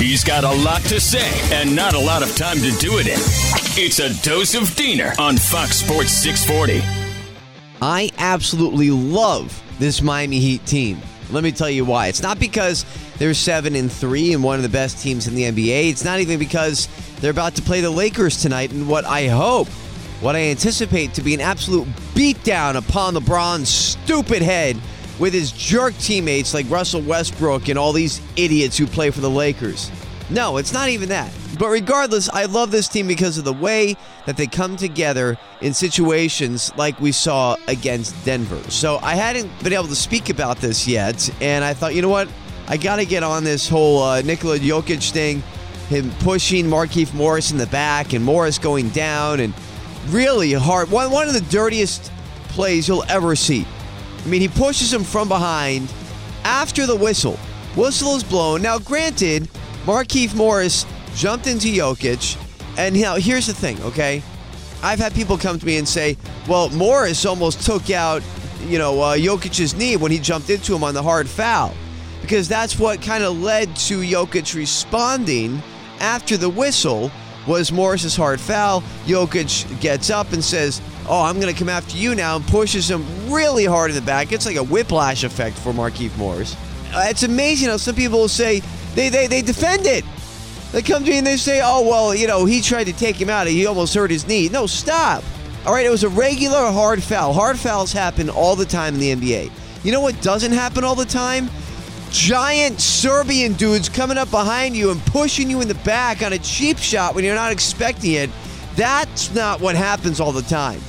He's got a lot to say and not a lot of time to do it in. It's a Dose of Diener on Fox Sports 640. I absolutely love this Miami Heat team. Let me tell you why. It's not because they're 7-3 and one of the best teams in the NBA. It's not even because they're about to play the Lakers tonight in what I hope, what I anticipate to be an absolute beatdown upon LeBron's stupid head with his jerk teammates like Russell Westbrook and all these idiots who play for the Lakers. No, it's not even that. But regardless, I love this team because of the way that they come together in situations like we saw against Denver. So I hadn't been able to speak about this yet, and I thought, you know what? I got to get on this whole Nikola Jokic thing, him pushing Markieff Morris in the back and Morris going down, and really hard. One of the dirtiest plays you'll ever see. I mean, he pushes him from behind after the whistle. Whistle is blown. Now, granted, Markieff Morris jumped into Jokic, and now here's the thing, okay? I've had people come to me and say, well, Morris almost took out, Jokic's knee when he jumped into him on the hard foul, because that's what kind of led to Jokic responding after the whistle was Morris's hard foul. Jokic gets up and says, oh, I'm going to come after you now, and pushes him really hard in the back. It's like a whiplash effect for Markieff Morris. It's amazing how some people say they defend it. They come to me and they say, oh, well, he tried to take him out. He almost hurt his knee. No, stop. All right, it was a regular hard foul. Hard fouls happen all the time in the NBA. You know what doesn't happen all the time? Giant Serbian dudes coming up behind you and pushing you in the back on a cheap shot when you're not expecting it. That's not what happens all the time,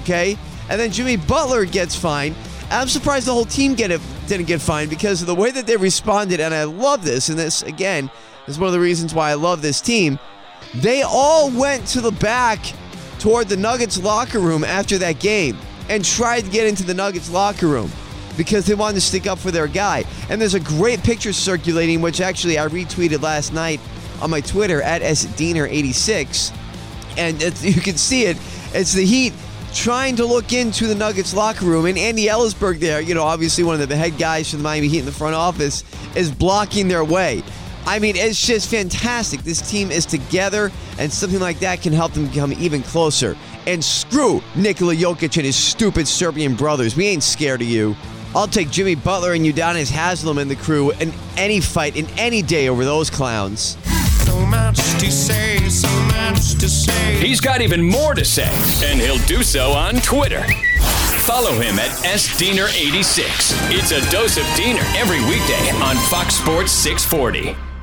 okay? And then Jimmy Butler gets fined. I'm surprised the whole team didn't get fined because of the way that they responded, and I love this, and this, again, is one of the reasons why I love this team. They all went to the back toward the Nuggets locker room after that game and tried to get into the Nuggets locker room because they wanted to stick up for their guy. And there's a great picture circulating, which actually I retweeted last night on my Twitter, at SDiener86, and you can see it. It's the Heat trying to look into the Nuggets locker room, and Andy Ellisberg there, obviously one of the head guys for the Miami Heat in the front office, is blocking their way. I mean, it's just fantastic. This team is together, and something like that can help them come even closer. And screw Nikola Jokic and his stupid Serbian brothers. We ain't scared of you. I'll take Jimmy Butler and Udonis Haslam and the crew in any fight, in any day, over those clowns. So much to say, so much to say. He's got even more to say, and he'll do so on Twitter. Follow him at SDiener86. It's a Dose of Diener every weekday on Fox Sports 640.